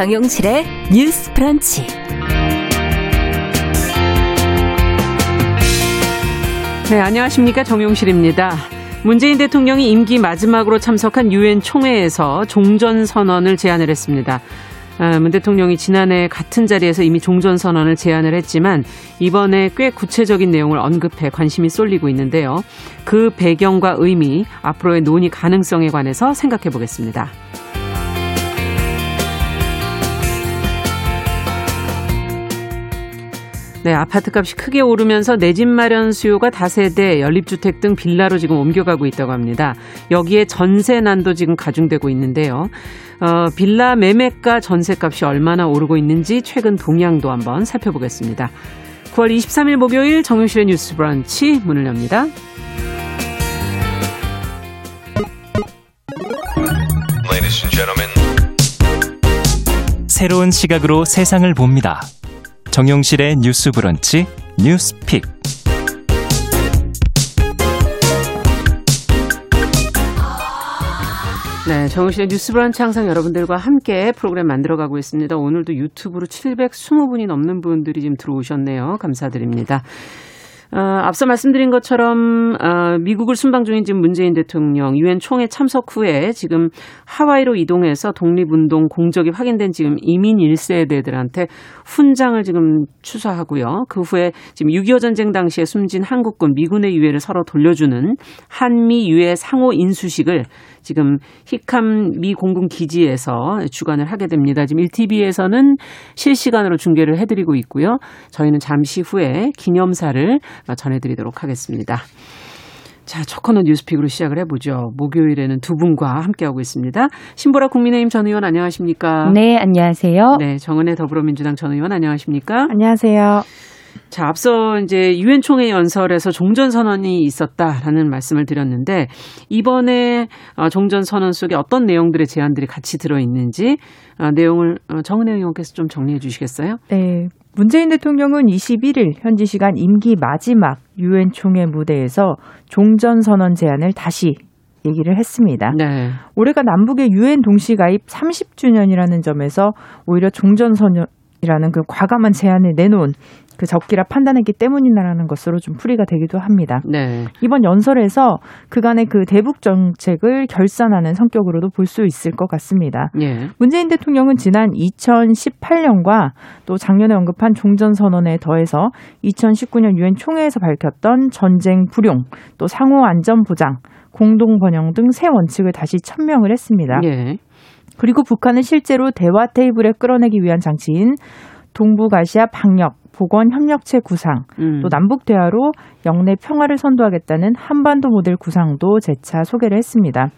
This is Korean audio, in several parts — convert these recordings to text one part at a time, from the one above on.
정용실의 뉴스 브런치. 네, 안녕하십니까. 정용실입니다. 문재인 대통령이 임기 마지막으로 참석한 유엔 총회에서 종전선언을 제안을 했습니다. 문 대통령이 지난해 같은 자리에서 이미 종전선언을 제안을 했지만 이번에 꽤 구체적인 내용을 언급해 관심이 쏠리고 있는데요. 그 배경과 의미, 앞으로의 논의 가능성에 관해서 생각해 보겠습니다. 네, 아파트값이 크게 오르면서 내 집 마련 수요가 다세대, 연립주택 등 빌라로 지금 옮겨가고 있다고 합니다. 여기에 전세난도 지금 가중되고 있는데요. 빌라 매매가 전세값이 얼마나 오르고 있는지 최근 동향도 한번 살펴보겠습니다. 9월 23일 목요일 정용실의 뉴스 브런치 문을 엽니다. Ladies and gentlemen. 새로운 시각으로 세상을 봅니다. 정용실의 뉴스 브런치 뉴스픽. 네, 정용실의 뉴스 브런치 항상 여러분들과 함께 프로그램 만들어가고 있습니다. 오늘도 유튜브로 720분이 넘는 분들이 지금 들어오셨네요. 감사드립니다. 앞서 말씀드린 것처럼 미국을 순방 중인 지금 문재인 대통령 유엔 총회 참석 후에 지금 하와이로 이동해서 독립운동 공적이 확인된 지금 이민 1세대들한테 훈장을 지금 추서하고요. 그 후에 지금 6.25 전쟁 당시에 숨진 한국군 미군의 유해를 서로 돌려주는 한미 유해 상호 인수식을 지금 히캄 미 공군 기지에서 주관을 하게 됩니다. 지금 1TV에서는 실시간으로 중계를 해드리고 있고요. 저희는 잠시 후에 기념사를 전해드리도록 하겠습니다. 자, 첫 코너 뉴스픽으로 시작을 해보죠. 목요일에는 두 분과 함께하고 있습니다. 신보라 국민의힘 전 의원 안녕하십니까? 네, 안녕하세요. 네, 정은혜 더불어민주당 전 의원 안녕하십니까? 안녕하세요. 자, 앞서 이제 유엔 총회 연설에서 종전 선언이 있었다라는 말씀을 드렸는데 이번에 종전 선언 속에 어떤 내용들의 제안들이 같이 들어 있는지 내용을 정은혜 의원께서 좀 정리해 주시겠어요? 네. 문재인 대통령은 21일 현지 시간 임기 마지막 유엔 총회 무대에서 종전 선언 제안을 다시 얘기를 했습니다. 네. 올해가 남북의 유엔 동시 가입 30주년이라는 점에서 오히려 종전 선언이라는 그 과감한 제안을 내놓은 그 적기라 판단했기 때문이라는 것으로 좀 풀이가 되기도 합니다. 네. 이번 연설에서 그간의 그 대북 정책을 결산하는 성격으로도 볼 수 있을 것 같습니다. 네. 문재인 대통령은 지난 2018년과 또 작년에 언급한 종전선언에 더해서 2019년 유엔 총회에서 밝혔던 전쟁 불용, 또 상호 안전 보장, 공동 번영 등 새 원칙을 다시 천명을 했습니다. 네. 그리고 북한은 실제로 대화 테이블에 끌어내기 위한 장치인 동북아시아 방역, 보건협력체 구상, 또 남북대화로 영내 평화를 선도하겠다는 한반도 모델 구상도 재차 소개를 했습니다.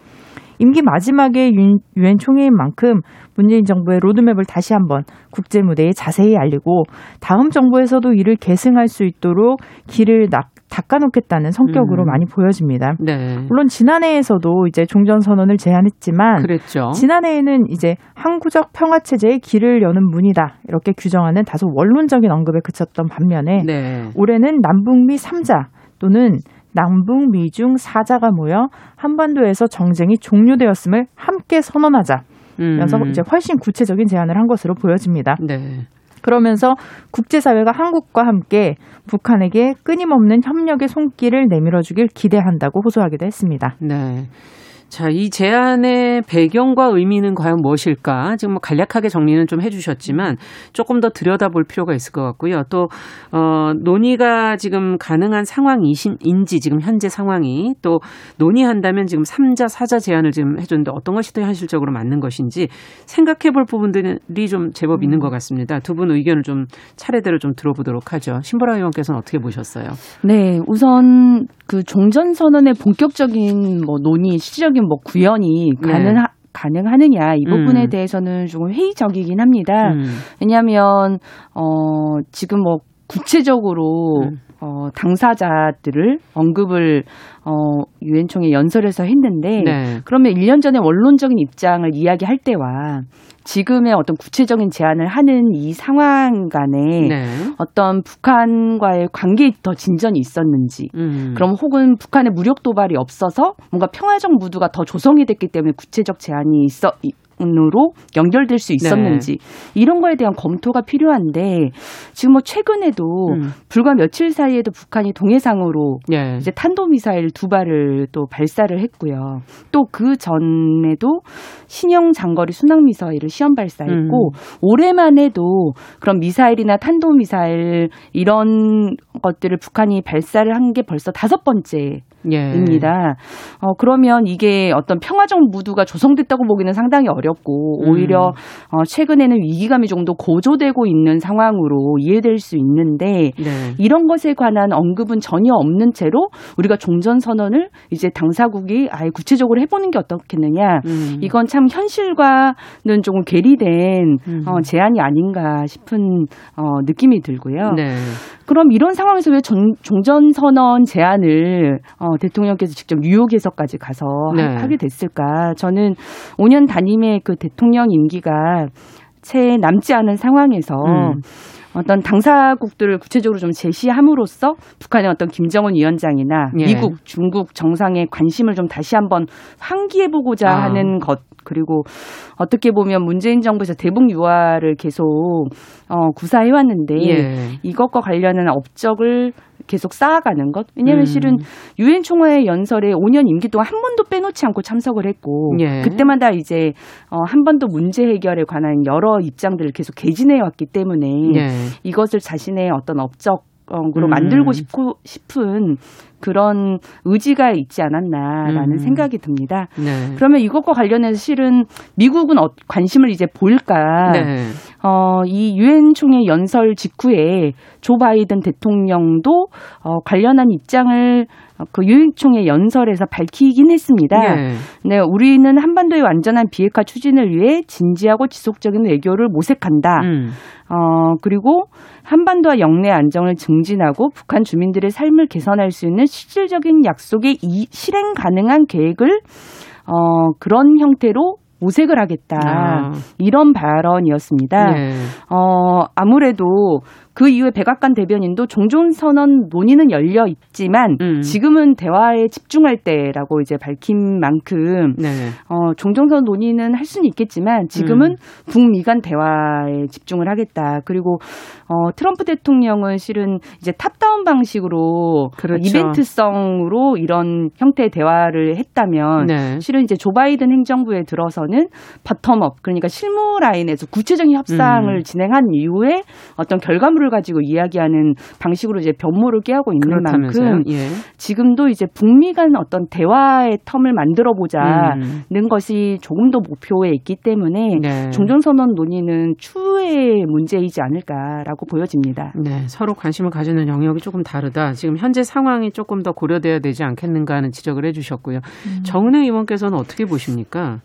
임기 마지막에 유엔 총회인 만큼 문재인 정부의 로드맵을 다시 한번 국제무대에 자세히 알리고 다음 정부에서도 이를 계승할 수 있도록 길을 닦아놓겠다는 성격으로 많이 보여집니다. 네. 물론 지난해에서도 이제 종전선언을 제안했지만 그랬죠. 지난해에는 이제 항구적 평화체제의 길을 여는 문이다 이렇게 규정하는 다소 원론적인 언급에 그쳤던 반면에 네. 올해는 남북미 3자 또는 남북, 미중 4자가 모여 한반도에서 정쟁이 종료되었음을 함께 선언하자. 면서 이제 훨씬 구체적인 제안을 한 것으로 보여집니다. 네. 그러면서 국제사회가 한국과 함께 북한에게 끊임없는 협력의 손길을 내밀어주길 기대한다고 호소하기도 했습니다. 네. 자, 이 제안의 배경과 의미는 과연 무엇일까? 지금 뭐 간략하게 정리는 좀 해주셨지만 조금 더 들여다볼 필요가 있을 것 같고요. 또 논의가 지금 가능한 상황인지 지금 현재 상황이 또 논의한다면 지금 3자, 4자 제안을 지금 해줬는데 어떤 것이 더 현실적으로 맞는 것인지 생각해볼 부분들이 좀 제법 있는 것 같습니다. 두 분 의견을 좀 차례대로 좀 들어보도록 하죠. 신보라 의원께서는 어떻게 보셨어요? 네, 우선 그 종전선언의 본격적인 뭐 논의 실질적인 뭐 구현이 가능하느냐 이 부분에 대해서는 조금 회의적이긴 합니다. 왜냐하면 지금 뭐 구체적으로 당사자들을 언급을 유엔 총회 연설에서 했는데 네. 그러면 1년 전에 원론적인 입장을 이야기할 때와 지금의 어떤 구체적인 제안을 하는 이 상황 간에 네. 어떤 북한과의 관계에 더 진전이 있었는지 그럼 혹은 북한의 무력 도발이 없어서 뭔가 평화적 무드가 더 조성이 됐기 때문에 구체적 제안이 으로 연결될 수 있었는지 네. 이런 거에 대한 검토가 필요한데 지금 뭐 최근에도 불과 며칠 사이에도 북한이 동해상으로 네. 이제 탄도미사일 2발을 또 발사를 했고요. 또 그 전에도 신형 장거리 순항미사일을 시험 발사했고 올해만 해도 그런 미사일이나 탄도미사일 이런 것들을 북한이 발사를 한 게 벌써 5번째. 입니다. 예. 그러면 이게 어떤 평화적 무드가 조성됐다고 보기는 상당히 어렵고 오히려 최근에는 위기감이 좀 더 고조되고 있는 상황으로 이해될 수 있는데 네. 이런 것에 관한 언급은 전혀 없는 채로 우리가 종전선언을 이제 당사국이 아예 구체적으로 해보는 게 어떻겠느냐. 이건 참 현실과는 조금 괴리된 제안이 아닌가 싶은 느낌이 들고요. 네. 그럼 이런 상황에서 왜 종전선언 제안을 대통령께서 직접 뉴욕에서까지 가서 네. 하게 됐을까? 저는 5년 단임의 그 대통령 임기가 채 남지 않은 상황에서 어떤 당사국들을 구체적으로 좀 제시함으로써 북한의 어떤 김정은 위원장이나 예. 미국, 중국 정상의 관심을 좀 다시 한번 환기해보고자 하는 것. 그리고 어떻게 보면 문재인 정부에서 대북 유화를 계속 구사해왔는데 예. 이것과 관련한 업적을 계속 쌓아가는 것. 왜냐하면 실은 유엔 총회 연설에 5년 임기 동안 한 번도 빼놓지 않고 참석을 했고 예. 그때마다 이제 한 번도 문제 해결에 관한 여러 입장들을 계속 개진해왔기 때문에 예. 이것을 자신의 어떤 업적으로 만들고 싶은 그런 의지가 있지 않았나라는 생각이 듭니다. 네. 그러면 이것과 관련해서 실은 미국은 관심을 이제 보일까? 네. 이 유엔 총회 연설 직후에 조 바이든 대통령도 관련한 입장을 그 유엔 총회 연설에서 밝히긴 했습니다. 네. 네, 우리는 한반도의 완전한 비핵화 추진을 위해 진지하고 지속적인 외교를 모색한다. 그리고 한반도와 영내 안정을 증진하고 북한 주민들의 삶을 개선할 수 있는 실질적인 약속의 실행 가능한 계획을 그런 형태로 모색을 하겠다. 이런 발언이었습니다. 네. 아무래도 그 이후에 백악관 대변인도 종전선언 논의는 열려 있지만 지금은 대화에 집중할 때라고 이제 밝힌 만큼 종전선언 논의는 할 수는 있겠지만 지금은 북미 간 대화에 집중을 하겠다. 그리고 트럼프 대통령은 실은 이제 탑다운 방식으로 그렇죠. 이벤트성으로 이런 형태의 대화를 했다면 네. 실은 이제 조 바이든 행정부에 들어서는 바텀업 그러니까 실무 라인에서 구체적인 협상을 진행한 이후에 어떤 결과물을 가지고 이야기하는 방식으로 이제 변모를 꾀하고 있는 만큼 예. 지금도 이제 북미 간 어떤 대화의 텀을 만들어 보자는 것이 조금 더 목표에 있기 때문에 네. 종전선언 논의는 추후의 문제이지 않을까라고 보여집니다. 네, 서로 관심을 가지는 영역이 조금 다르다. 지금 현재 상황이 조금 더 고려돼야 되지 않겠는가 하는 지적을 해주셨고요. 정은혜 의원께서는 어떻게 보십니까?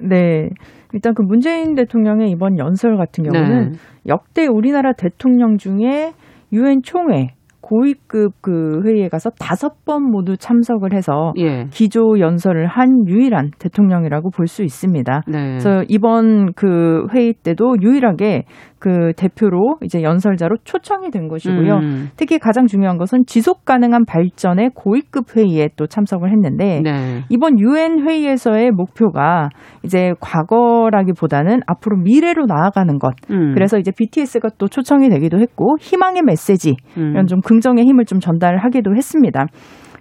네. 일단 그 문재인 대통령의 이번 연설 같은 경우는 네. 역대 우리나라 대통령 중에 유엔 총회 고위급 그 회의에 가서 5번 모두 참석을 해서 예. 기조 연설을 한 유일한 대통령이라고 볼 수 있습니다. 네. 그래서 이번 그 회의 때도 유일하게 그 대표로 이제 연설자로 초청이 된 것이고요. 특히 가장 중요한 것은 지속 가능한 발전의 고위급 회의에 또 참석을 했는데 네. 이번 유엔 회의에서의 목표가 이제 과거라기보다는 앞으로 미래로 나아가는 것. 그래서 이제 BTS가 또 초청이 되기도 했고 희망의 메시지 이런 좀 긍정의 힘을 좀 전달하기도 했습니다.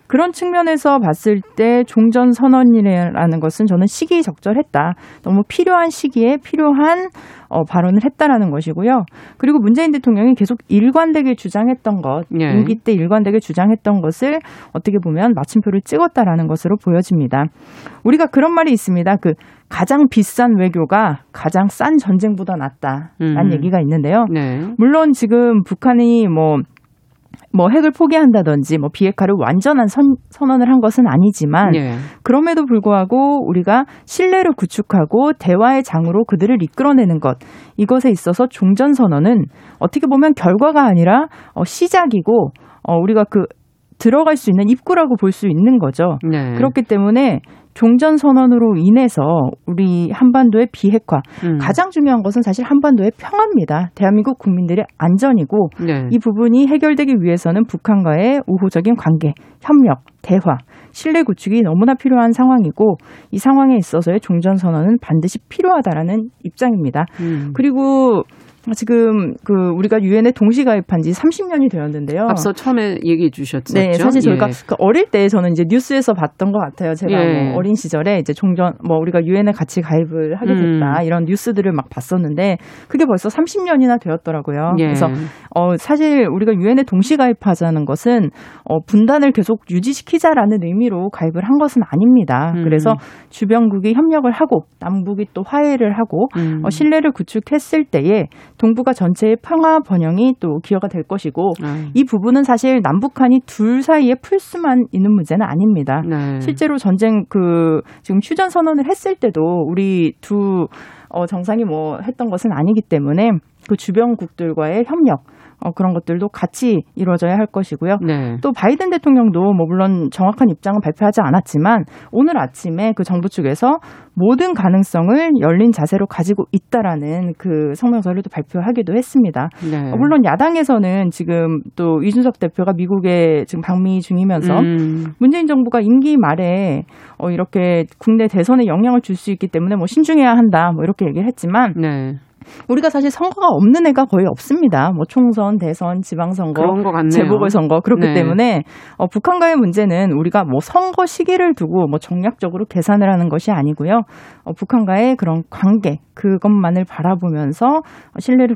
그런 측면에서 봤을 때 종전선언이라는 것은 저는 시기적절했다. 너무 필요한 시기에 필요한 발언을 했다라는 것이고요. 그리고 문재인 대통령이 계속 일관되게 주장했던 것, 예. 임기 때 일관되게 주장했던 것을 어떻게 보면 마침표를 찍었다라는 것으로 보여집니다. 우리가 그런 말이 있습니다. 그 가장 비싼 외교가 가장 싼 전쟁보다 낫다라는 얘기가 있는데요. 네. 물론 지금 북한이 뭐 핵을 포기한다든지 뭐 비핵화를 완전한 선언을 한 것은 아니지만 예. 그럼에도 불구하고 우리가 신뢰를 구축하고 대화의 장으로 그들을 이끌어내는 것 이것에 있어서 종전선언은 어떻게 보면 결과가 아니라 시작이고 우리가 그 들어갈 수 있는 입구라고 볼 수 있는 거죠. 네. 그렇기 때문에 종전선언으로 인해서 우리 한반도의 비핵화, 가장 중요한 것은 사실 한반도의 평화입니다. 대한민국 국민들의 안전이고 네. 이 부분이 해결되기 위해서는 북한과의 우호적인 관계, 협력, 대화, 신뢰 구축이 너무나 필요한 상황이고 이 상황에 있어서의 종전선언은 반드시 필요하다라는 입장입니다. 그리고 지금 우리가 유엔에 동시 가입한 지 30년이 되었는데요. 앞서 처음에 얘기해 주셨죠. 네, 사실 저희가 어릴 때 저는 이제 뉴스에서 봤던 것 같아요. 제가 뭐 어린 시절에 이제 종전 우리가 유엔에 같이 가입을 하게 됐다 이런 뉴스들을 막 봤었는데 그게 벌써 30년이나 되었더라고요. 예. 그래서 사실 우리가 유엔에 동시 가입하자는 것은 분단을 계속 유지시키자라는 의미로 가입을 한 것은 아닙니다. 그래서 주변국이 협력을 하고 남북이 또 화해를 하고 신뢰를 구축했을 때에 동북아 전체의 평화 번영이 또 기여가 될 것이고 이 부분은 사실 남북한이 둘 사이에 풀 수만 있는 문제는 아닙니다. 네. 실제로 전쟁 지금 휴전 선언을 했을 때도 우리 두 정상이 했던 것은 아니기 때문에 그 주변국들과의 협력 그런 것들도 같이 이루어져야 할 것이고요. 네. 또 바이든 대통령도 물론 정확한 입장은 발표하지 않았지만 오늘 아침에 그 정부 측에서 모든 가능성을 열린 자세로 가지고 있다라는 그 성명서를 또 발표하기도 했습니다. 네. 물론 야당에서는 지금 또 이준석 대표가 미국에 지금 방미 중이면서 문재인 정부가 임기 말에 이렇게 국내 대선에 영향을 줄 수 있기 때문에 신중해야 한다 이렇게 얘기를 했지만 네. 우리가 사실 선거가 없는 해가 거의 없습니다. 총선, 대선, 지방선거, 재보궐선거 그렇기 네. 때문에 북한과의 문제는 우리가 선거 시기를 두고 정략적으로 계산을 하는 것이 아니고요. 북한과의 그런 관계 그것만을 바라보면서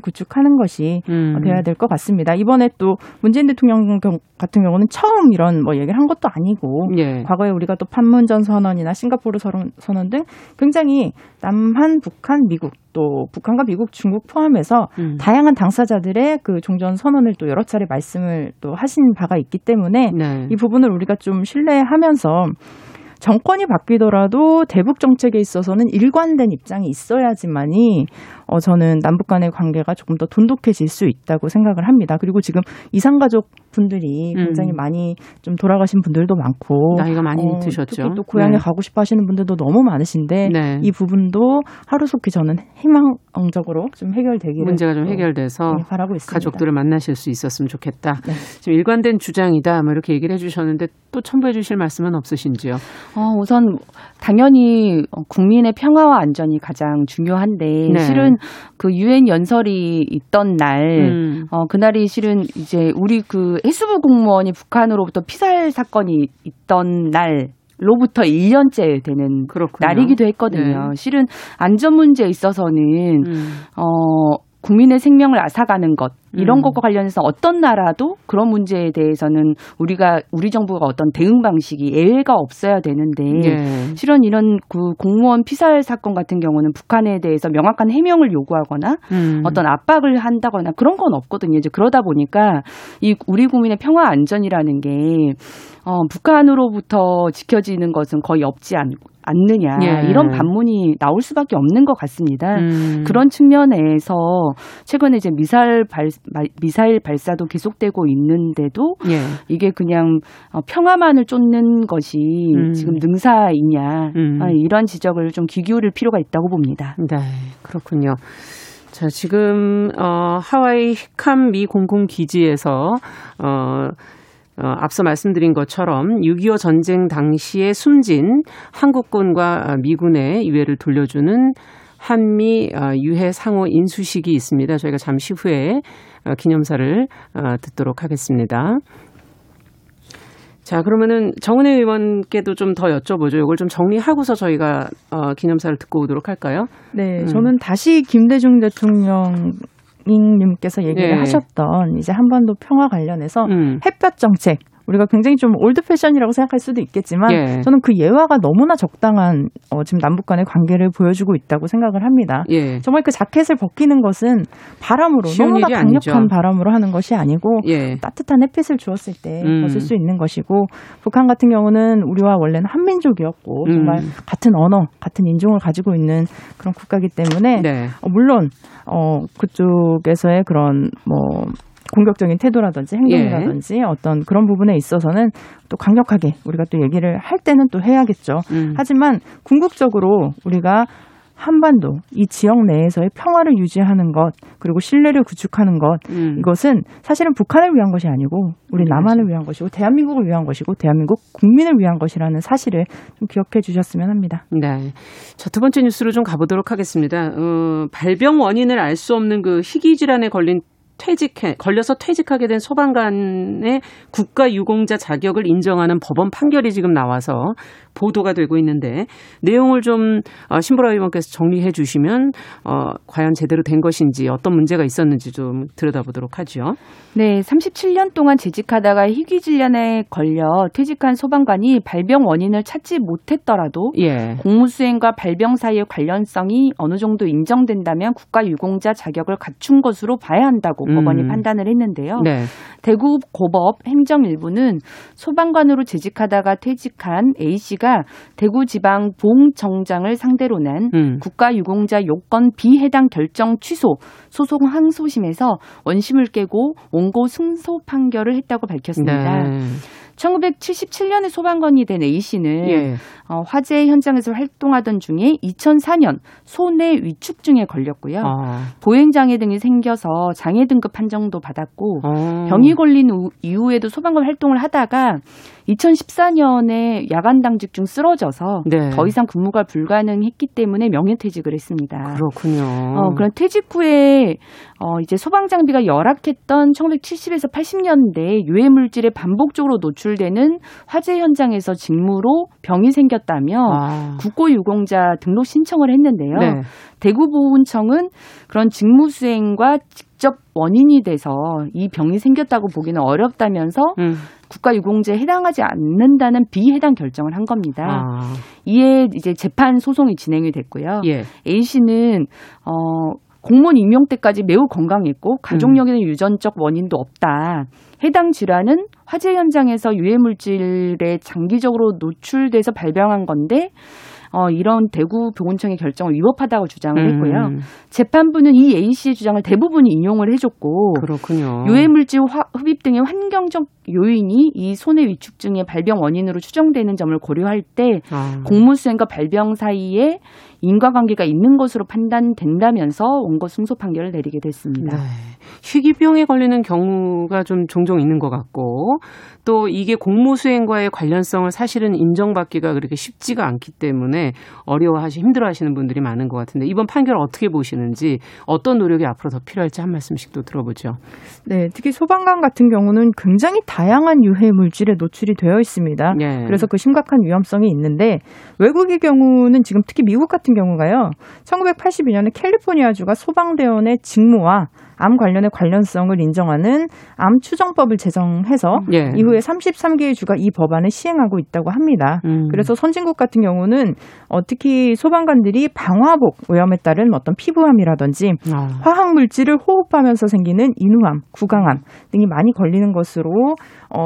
신뢰를 구축하는 것이 돼야 될 것 같습니다. 이번에 또 문재인 대통령 같은 경우는 처음 이런 얘기를 한 것도 아니고 예. 과거에 우리가 또 판문점 선언이나 싱가포르 선언 등 굉장히 남한, 북한, 미국 또 북한과 미국, 중국 포함해서 다양한 당사자들의 그 종전 선언을 또 여러 차례 말씀을 또 하신 바가 있기 때문에 네. 이 부분을 우리가 좀 신뢰하면서 정권이 바뀌더라도 대북 정책에 있어서는 일관된 입장이 있어야지만이 저는 남북 간의 관계가 조금 더 돈독해질 수 있다고 생각을 합니다. 그리고 지금 이산가족 분들이 굉장히 많이 좀 돌아가신 분들도 많고 나이가 많이 드셨죠. 특히 또 고향에 네. 가고 싶어 하시는 분들도 너무 많으신데 네. 이 부분도 하루속히 저는 희망적으로 좀 해결되기를 문제가 좀 해결돼서 바라고 있습니다. 가족들을 만나실 수 있었으면 좋겠다. 네. 지금 일관된 주장이다 이렇게 얘기를 해주셨는데 또 첨부해 주실 말씀은 없으신지요? 우선 당연히 국민의 평화와 안전이 가장 중요한데 네. 실은 그 유엔 연설이 있던 날 그날이 실은 이제 우리 그 해수부 공무원이 북한으로부터 피살 사건이 있던 날 로부터 1년째 되는 그렇군요. 날이기도 했거든요. 네. 실은 안전 문제에 있어서는 국민의 생명을 앗아가는 것 이런 것과 관련해서 어떤 나라도 그런 문제에 대해서는 우리 정부가 어떤 대응 방식이 예외가 없어야 되는데 네. 실은 이런 그 공무원 피살 사건 같은 경우는 북한에 대해서 명확한 해명을 요구하거나 어떤 압박을 한다거나 그런 건 없거든요. 이제 그러다 보니까 이 우리 국민의 평화 안전이라는 게 북한으로부터 지켜지는 것은 거의 없지 않느냐 예. 이런 반문이 나올 수밖에 없는 것 같습니다. 그런 측면에서 최근에 이제 미사일 발사도 계속되고 있는데도 예. 이게 그냥 평화만을 쫓는 것이 지금 능사이냐 이런 지적을 좀 귀 기울일 필요가 있다고 봅니다. 네, 그렇군요. 자, 지금 하와이 히캄 미 공군기지에서 앞서 말씀드린 것처럼 6.25 전쟁 당시에 숨진 한국군과 미군의 유해를 돌려주는 한미 유해 상호 인수식이 있습니다. 저희가 잠시 후에 기념사를 듣도록 하겠습니다. 자, 그러면은 정은혜 의원께도 좀 더 여쭤보죠. 이걸 좀 정리하고서 저희가 기념사를 듣고 오도록 할까요? 네, 저는 다시 김대중 대통령 님께서 얘기를 네. 하셨던 이제 한반도 평화 관련해서 햇볕 정책 우리가 굉장히 좀 올드 패션이라고 생각할 수도 있겠지만 예. 저는 그 예화가 너무나 적당한 지금 남북 간의 관계를 보여주고 있다고 생각을 합니다. 예. 정말 그 자켓을 벗기는 것은 바람으로 너무나 강력한 아니죠. 바람으로 하는 것이 아니고 예. 따뜻한 햇빛을 주었을 때 벗을 수 있는 것이고 북한 같은 경우는 우리와 원래는 한민족이었고 정말 같은 언어, 같은 인종을 가지고 있는 그런 국가이기 때문에 네. 물론 그쪽에서의 그런 공격적인 태도라든지 행동이라든지 예. 어떤 그런 부분에 있어서는 또 강력하게 우리가 또 얘기를 할 때는 또 해야겠죠. 하지만 궁극적으로 우리가 한반도 이 지역 내에서의 평화를 유지하는 것 그리고 신뢰를 구축하는 것 이것은 사실은 북한을 위한 것이 아니고 우리 남한을 위한 것이고 대한민국을 위한 것이고 대한민국 국민을 위한 것이라는 사실을 좀 기억해 주셨으면 합니다. 네, 자, 두 번째 뉴스로 좀 가보도록 하겠습니다. 발병 원인을 알 수 없는 그 희귀 질환에 걸려서 퇴직하게 된 소방관의 국가유공자 자격을 인정하는 법원 판결이 지금 나와서 보도가 되고 있는데 내용을 좀 신보라 의원께서 정리해 주시면 과연 제대로 된 것인지 어떤 문제가 있었는지 좀 들여다보도록 하죠. 네, 37년 동안 재직하다가 희귀 질환에 걸려 퇴직한 소방관이 발병 원인을 찾지 못했더라도 예. 공무수행과 발병 사이의 관련성이 어느 정도 인정된다면 국가유공자 자격을 갖춘 것으로 봐야 한다고 법원이 판단을 했는데요. 네. 대구 고법 행정일부는 소방관으로 재직하다가 퇴직한 A씨가 대구지방 보훈정장을 상대로 낸 국가유공자 요건 비해당 결정 취소 소송 항소심에서 원심을 깨고 원고 승소 판결을 했다고 밝혔습니다. 네. 1977년에 소방관이 된 A씨는 예. 화재 현장에서 활동하던 중에 2004년 손해 위축증에 걸렸고요. 보행장애 등이 생겨서 장애 등급 판정도 받았고 병이 걸린 이후에도 소방관 활동을 하다가 2014년에 야간당직 중 쓰러져서 네. 더 이상 근무가 불가능했기 때문에 명예퇴직을 했습니다. 그렇군요. 그런 퇴직 후에 이제 소방장비가 열악했던 1970에서 80년대 유해물질에 반복적으로 노출되는 화재 현장에서 직무로 병이 생겼다며 국고유공자 등록 신청을 했는데요. 네. 대구보훈청은 그런 직무수행과 직접 원인이 돼서 이 병이 생겼다고 보기는 어렵다면서 국가유공자에 해당하지 않는다는 비해당 결정을 한 겁니다. 이에 이제 재판 소송이 진행이 됐고요. 예. A 씨는 공무원 임용 때까지 매우 건강했고 가족력에는 유전적 원인도 없다. 해당 질환은 화재 현장에서 유해물질에 장기적으로 노출돼서 발병한 건데 이런 대구 보훈청의 결정을 위법하다고 주장을 했고요. 재판부는 이 A 씨의 주장을 대부분 인용을 해줬고, 그렇군요. 유해물질 흡입 등의 환경적 요인이 이 손해위축증의 발병 원인으로 추정되는 점을 고려할 때 공무수행과 발병 사이에 인과관계가 있는 것으로 판단된다면서 원고 승소 판결을 내리게 됐습니다. 네. 희귀병에 걸리는 경우가 좀 종종 있는 것 같고 또 이게 공무수행과의 관련성을 사실은 인정받기가 그렇게 쉽지가 않기 때문에 힘들어하시는 분들이 많은 것 같은데 이번 판결 어떻게 보시는지 어떤 노력이 앞으로 더 필요할지 한 말씀씩 또 들어보죠. 네, 특히 소방관 같은 경우는 굉장히 다양한 유해 물질에 노출이 되어 있습니다. 예. 그래서 그 심각한 위험성이 있는데 외국의 경우는 지금 특히 미국 같은 경우가요. 1982년에 캘리포니아주가 소방대원의 직무와 암 관련의 관련성을 인정하는 암추정법을 제정해서 예. 이후에 33개의 주가 이 법안을 시행하고 있다고 합니다. 그래서 선진국 같은 경우는 특히 소방관들이 방화복 오염에 따른 어떤 피부암이라든지 화학물질을 호흡하면서 생기는 인후암, 구강암 등이 많이 걸리는 것으로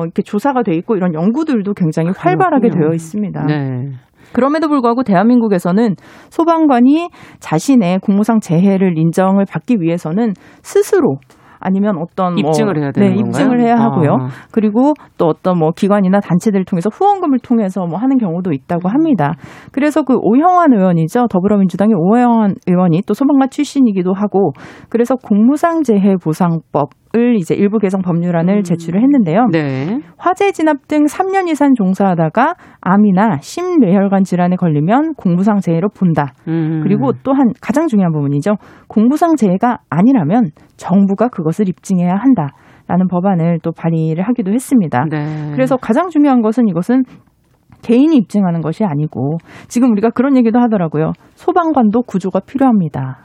이렇게 조사가 돼 있고 이런 연구들도 굉장히 활발하게 되어 있습니다. 네. 그럼에도 불구하고 대한민국에서는 소방관이 자신의 공무상 재해를 인정을 받기 위해서는 스스로 아니면 어떤 입증을 해야 되는 건가요? 입증을 해야 하고요. 그리고 또 어떤 기관이나 단체들을 통해서 후원금을 통해서 하는 경우도 있다고 합니다. 그래서 그 오형환 의원이죠. 더불어민주당의 오형환 의원이 또 소방관 출신이기도 하고 그래서 공무상 재해 보상법 을 이제 일부 개정 법률안을 제출을 했는데요. 네. 화재 진압 등 3년 이상 종사하다가 암이나 심뇌혈관 질환에 걸리면 공무상 재해로 본다. 그리고 또한 가장 중요한 부분이죠. 공무상 재해가 아니라면 정부가 그것을 입증해야 한다라는 법안을 또 발의를 하기도 했습니다. 네. 그래서 가장 중요한 것은 이것은 개인이 입증하는 것이 아니고 지금 우리가 그런 얘기도 하더라고요. 소방관도 구조가 필요합니다.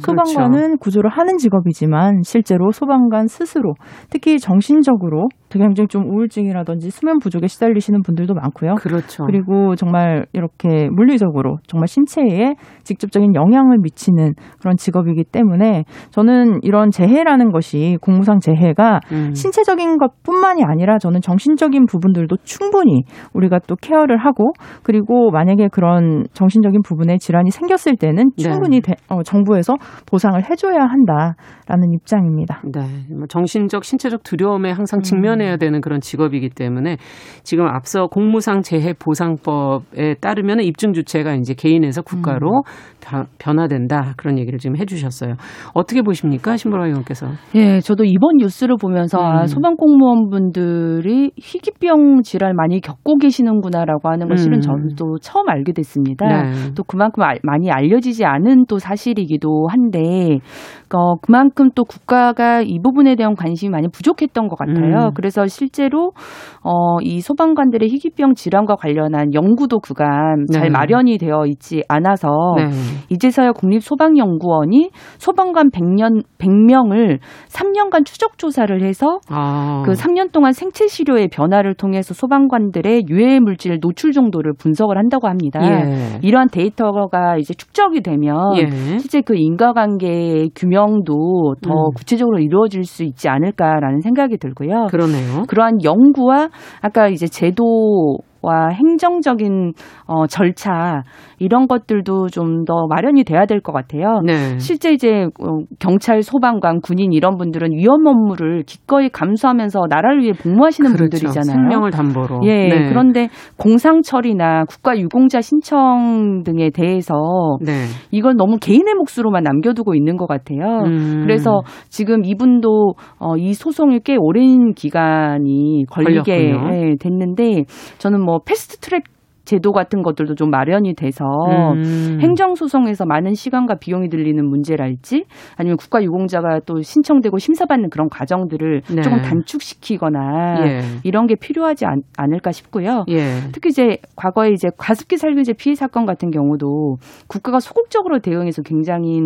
소방관은 그렇죠. 구조를 하는 직업이지만 실제로 소방관 스스로 특히 정신적으로 굉장히 좀 우울증이라든지 수면 부족에 시달리시는 분들도 많고요. 그렇죠. 그리고 정말 이렇게 물리적으로 정말 신체에 직접적인 영향을 미치는 그런 직업이기 때문에 저는 이런 재해라는 것이 공무상 재해가 신체적인 것뿐만이 아니라 저는 정신적인 부분들도 충분히 우리가 또 케어를 하고 그리고 만약에 그런 정신적인 부분에 질환이 생겼을 때는 충분히 정부에서 보상을 해줘야 한다라는 입장입니다. 네, 정신적, 신체적 두려움에 항상 직면해야 되는 그런 직업이기 때문에 지금 앞서 공무상 재해 보상법에 따르면 입증 주체가 이제 개인에서 국가로 변화된다 그런 얘기를 지금 해주셨어요. 어떻게 보십니까, 신보라 의원께서? 예, 저도 이번 뉴스를 보면서 소방공무원분들이 희귀병 질환 많이 겪고 계시는구나라고 하는 걸 실은 저도 처음 알게 됐습니다. 네. 또 그만큼 많이 알려지지 않은 또 사실이기도 한데 그만큼 또 국가가 이 부분에 대한 관심이 많이 부족했던 것 같아요. 그래서 실제로 이 소방관들의 희귀병 질환과 관련한 연구도 그간 잘 마련이 되어 있지 않아서 이제서야 국립소방연구원이 소방관 100명을 3년간 추적조사를 해서 그 3년 동안 생체 시료의 변화를 통해서 소방관들의 유해 물질 노출 정도를 분석을 한다고 합니다. 예. 이러한 데이터가 이제 축적이 되면 실제 그 인과관계의 규명도 더 구체적으로 이루어질 수 있지 않을까라는 생각이 들고요. 그러네요. 그러한 연구와 아까 이제 제도와 행정적인 절차 이런 것들도 좀 더 마련이 돼야 될 것 같아요. 네. 실제 이제 경찰, 소방관, 군인 이런 분들은 위험 업무를 기꺼이 감수하면서 나라를 위해 복무하시는 분들이잖아요. 생명을 담보로. 예. 네. 그런데 공상 처리나 국가 유공자 신청 등에 대해서 이걸 너무 개인의 몫으로만 남겨두고 있는 것 같아요. 그래서 지금 이분도 이 소송이 꽤 오랜 기간이 걸리게 됐는데 저는 뭐 패스트트랙 제도 같은 것들도 좀 마련이 돼서 행정소송에서 많은 시간과 비용이 들리는 문제랄지 아니면 국가유공자가 또 신청되고 심사받는 그런 과정들을 조금 단축시키거나 이런 게 필요하지 않을까 싶고요. 특히 이제 과거에 이제 가습기 살균제 피해 사건 같은 경우도 국가가 소극적으로 대응해서 굉장히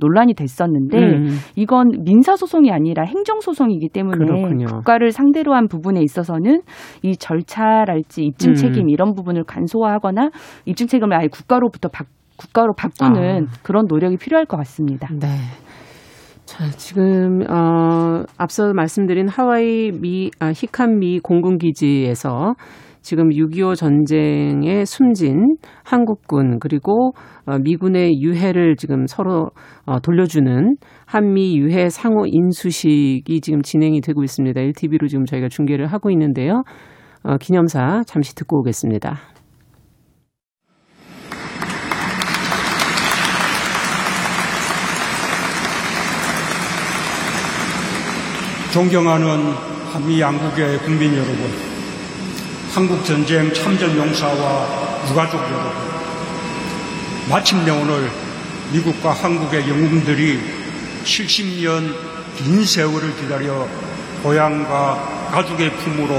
논란이 됐었는데 이건 민사소송이 아니라 행정소송이기 때문에 국가를 상대로 한 부분에 있어서는 이 절차랄지 입증 책임 이런 부분 을 간소화하거나 입증 책임을 아예 국가로 바꾸는 그런 노력이 필요할 것 같습니다. 네. 자, 지금 앞서 말씀드린 하와이 히칸 미 공군기지에서 지금 6.25 전쟁에 숨진 한국군 그리고 미군의 유해를 지금 서로 돌려주는 한미 유해 상호 인수식이 지금 진행이 되고 있습니다. LTV로 지금 저희가 중계를 하고 있는데요. 기념사 잠시 듣고 오겠습니다. 존경하는 한미 양국의 국민 여러분, 한국전쟁 참전용사와 유가족 여러분, 마침내 오늘 미국과 한국의 영웅들이 70년 긴 세월을 기다려 고향과 가족의 품으로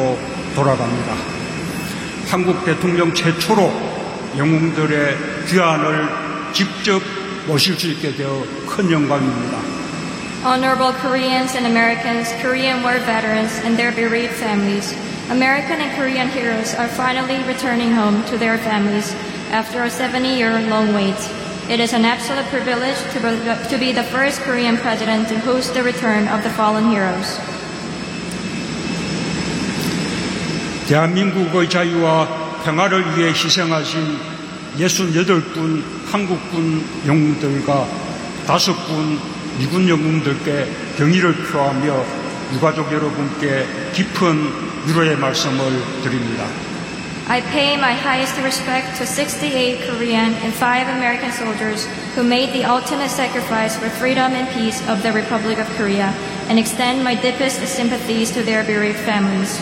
돌아갑니다. 한국 대통령 최초로 영웅들의 귀환을 직접 모실 수 있게 되어 큰 영광입니다. Honorable Koreans and Americans, Korean War veterans and their bereaved families, American and Korean heroes are finally returning home to their families after a 70-year long wait. It is an absolute privilege to be the first Korean president to host the return of the fallen heroes. 대한민국의 자유와 평화를 위해 희생하신 68군 한국군 영웅들과 5군 미군 영웅들께 경의를 표하며 유가족 여러분께 깊은 위로의 말씀을 드립니다. I pay my highest respect to 68 Korean and 5 American soldiers who made the ultimate sacrifice for freedom and peace of the Republic of Korea and extend my deepest sympathies to their bereaved families.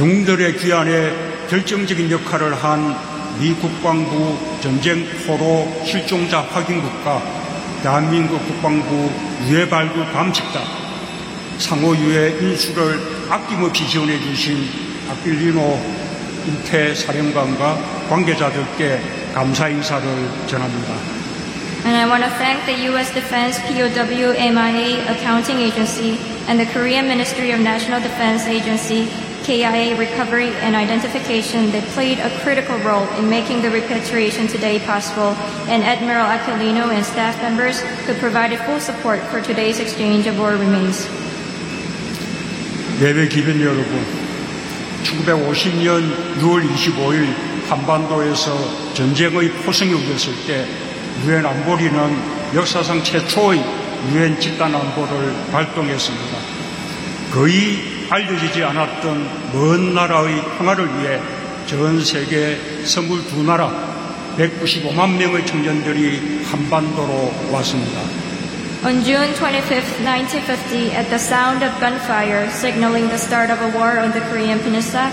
영웅들의 귀환에 결정적인 역할을 한 미 국방부 전쟁포로 실종자 확인국과 대한민국 국방부 유해 발굴 감식단, 상호 유해 인수를 아낌없이 지원해 주신 아빌리노 인태사령관과 관계자들께 감사 인사를 전합니다. And I want to thank the U.S. Defense POW MIA Accounting Agency and the Korean Ministry of National Defense Agency KIA recovery and identification that played a critical role in making the repatriation today possible, and Admiral Aquilino and staff members who provided full support for today's exchange of war remains. 예배 기변 여러분, 1950년 6월 25일 한반도에서 전쟁의 포성이 울렸을 때 유엔 안보리는 역사상 최초의 유엔 집단 안보를 발동했습니다. 거의 알려지지 않았던 먼 나라의 평화를 위해 전 세계 22나라 195만 명의 청년들이 한반도로 왔습니다. On June 25, 1950, at the sound of gunfire signaling the start of a war on the Korean Peninsula,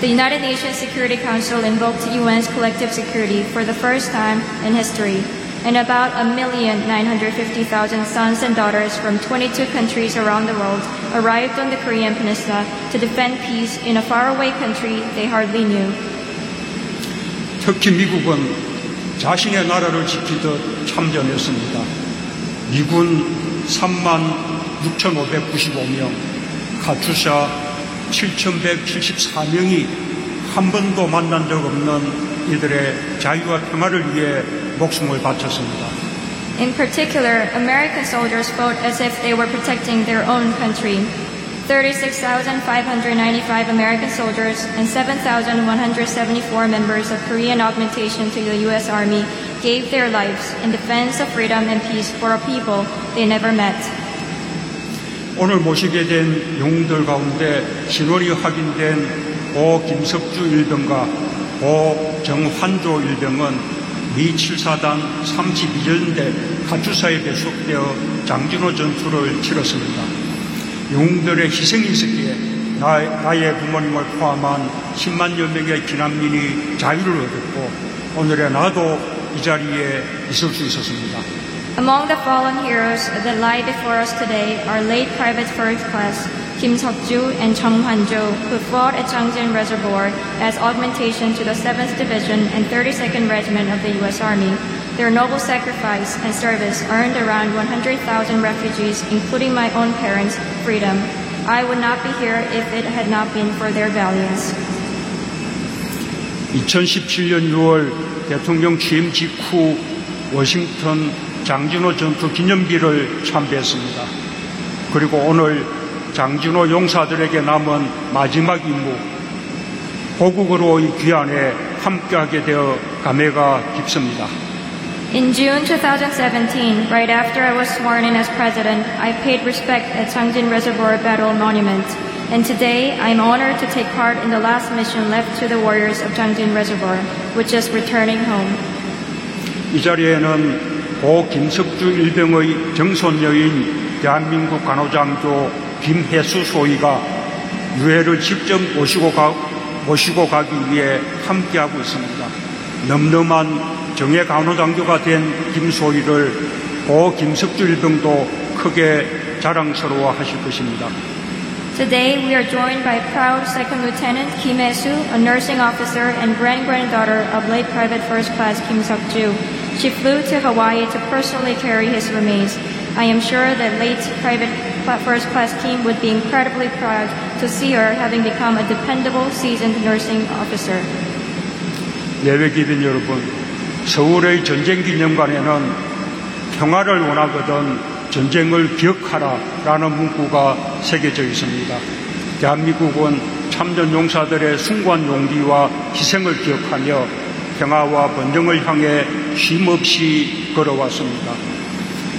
the United Nations Security Council invoked UN's collective security for the first time in history, and about 1,950,000 sons and daughters from 22 countries around the world arrived on the Korean Peninsula to defend peace in a faraway country they hardly knew. 특히 미국은 자신의 나라를 지키듯 참전했습니다. 미군 36,595명, 카투사 7,174명이 한 번도 만난 적 없는 이들의 자유와 평화를 위해 목숨을 바쳤습니다. In particular, American soldiers fought as if they were protecting their own country. 36,595 American soldiers and 7,174 members of Korean augmentation to the U.S. Army gave their lives in defense of freedom and peace for a people they never met. 오늘 모시게 된 영웅들 가운데 신원이 확인된 고 김석주 일병과 고 정환조 일병은 미 7사단 32전대 가추사에 배속되어 장진호 전투를 치렀습니다. 영웅들의 희생이 있었기에 나의 부모님을 포함한 10만여 명의 기남민이 자유를 얻었고 오늘의 나도 이 자리에 있을 수 있었습니다. Among the fallen heroes that lie before us today are late Private First Class Kim Seokju and Jeong Hwan-jo, who fought at Changjin Reservoir as augmentation to the 7th Division and 32nd Regiment of the U.S. Army. Their noble sacrifice and service earned around 100,000 refugees, including my own parents, freedom. I would not be here if it had not been for their valiance. 2017년 6월 대통령 취임 직후 워싱턴 장진호 전투 기념비를 참배했습니다. 그리고 오늘 장진호 용사들에게 남은 마지막 임무, 고국으로의 귀환에 함께하게 되어 감회가 깊습니다. In June 2017, right after I was sworn in as president, I paid respect at Changjin Reservoir Battle Monument. And today, I'm honored to take part in the last mission left to the warriors of Changjin Reservoir, which is returning home. 이 자리에는 고 김석주 일병의 정손녀인 대한민국 간호장교 김혜수 소위가 유해를 직접 모시고 가기 위해 함께하고 있습니다. 넘넘한 정예 간호장교가 된 김소희를 고 김석주 일병도 크게 자랑스러워하실 것입니다. Today we are joined by proud Second Lieutenant Kim Hyesoo, a nursing officer and granddaughter of late Private First Class Kim Seokju. She flew to Hawaii to personally carry his remains. I am sure that late Private First Class Kim would be incredibly proud to see her having become a dependable, seasoned nursing officer. 예배기빈 여러분, 서울의 전쟁기념관에는 평화를 원하거든 전쟁을 기억하라라는 문구가 새겨져 있습니다. 대한민국은 참전용사들의 숭고한 용기와 희생을 기억하며 평화와 번영을 향해 쉼없이 걸어왔습니다.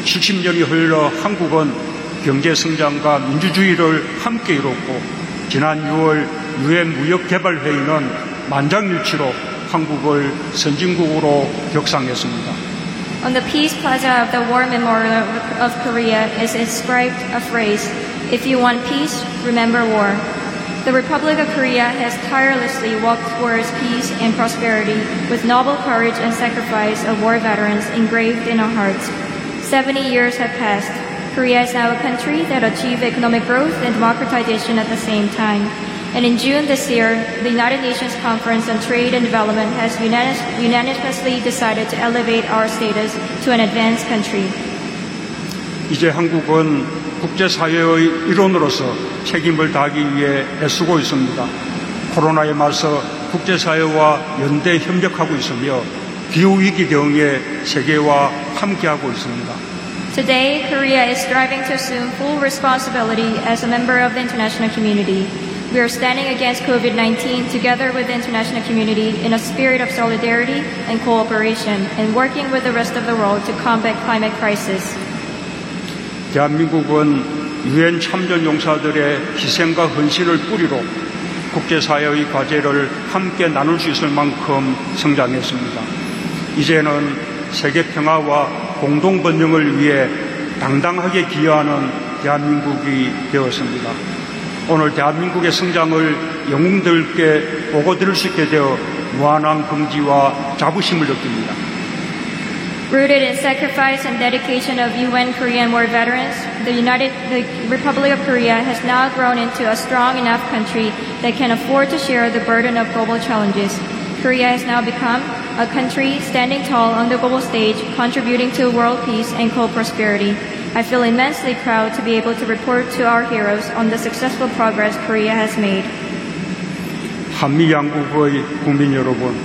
70년이 흘러 한국은 경제성장과 민주주의를 함께 이뤘고 지난 6월 유엔 무역개발회의는 만장일치로 한국을 선진국으로 격상했습니다. On the Peace Plaza of the War Memorial of Korea is inscribed a phrase, "If you want peace, remember war." The Republic of Korea has tirelessly walked towards peace and prosperity with noble courage and sacrifice of war veterans engraved in our hearts. 70 years have passed. Korea is now a country that achieved economic growth and democratization at the same time. And in June this year, the United Nations Conference on Trade and Development has unanimously decided to elevate our status to an advanced country. 이제 한국은 국제사회의 일원으로서 책임을 다하기 위해 애쓰고 있습니다. 코로나에 맞서 국제사회와 연대 협력하고 있으며 기후위기 대응에 세계와 함께하고 있습니다. Today, Korea is striving to assume full responsibility as a member of the international community. We are standing against COVID-19 together with the international community in a spirit of solidarity and cooperation and working with the rest of the world to combat climate crisis. 대한민국은 유엔 참전 용사들의 희생과 헌신을 뿌리로 국제사회의 과제를 함께 나눌 수 있을 만큼 성장했습니다. 이제는 세계 평화와 공동 번영을 위해 당당하게 기여하는 대한민국이 되었습니다. 오늘 대한민국의 성장을 영웅들께 보고 들을 수 있게 되어 무한한 긍지와 자부심을 느낍니다. Rooted in sacrifice and dedication of UN Korean War veterans, the Republic of Korea has now grown into a strong enough country that can afford to share the burden of global challenges. Korea has now become a country standing tall on the global stage, contributing to world peace and co-prosperity. I feel immensely proud to be able to report to our heroes on the successful progress Korea has made. 한미 양국의 국민 여러분,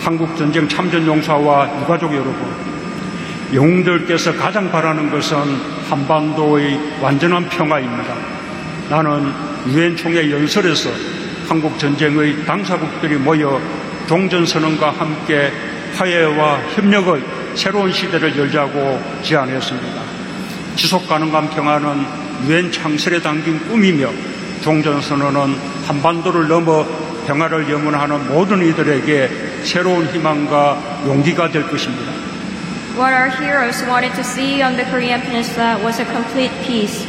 한국 전쟁 참전 용사와 유가족 여러분, 영웅들께서 가장 바라는 것은 한반도의 완전한 평화입니다. 나는 유엔 총회 연설에서 한국 전쟁의 당사국들이 모여 종전 선언과 함께 화해와 협력의 새로운 시대를 열자고 제안했습니다. 지속 가능한 평화는 유엔 창설에 담긴 꿈이며 종전선언은 한반도를 넘어 평화를 염원하는 모든 이들에게 새로운 희망과 용기가 될 것입니다. What our heroes wanted to see on the Korean Peninsula was a complete peace.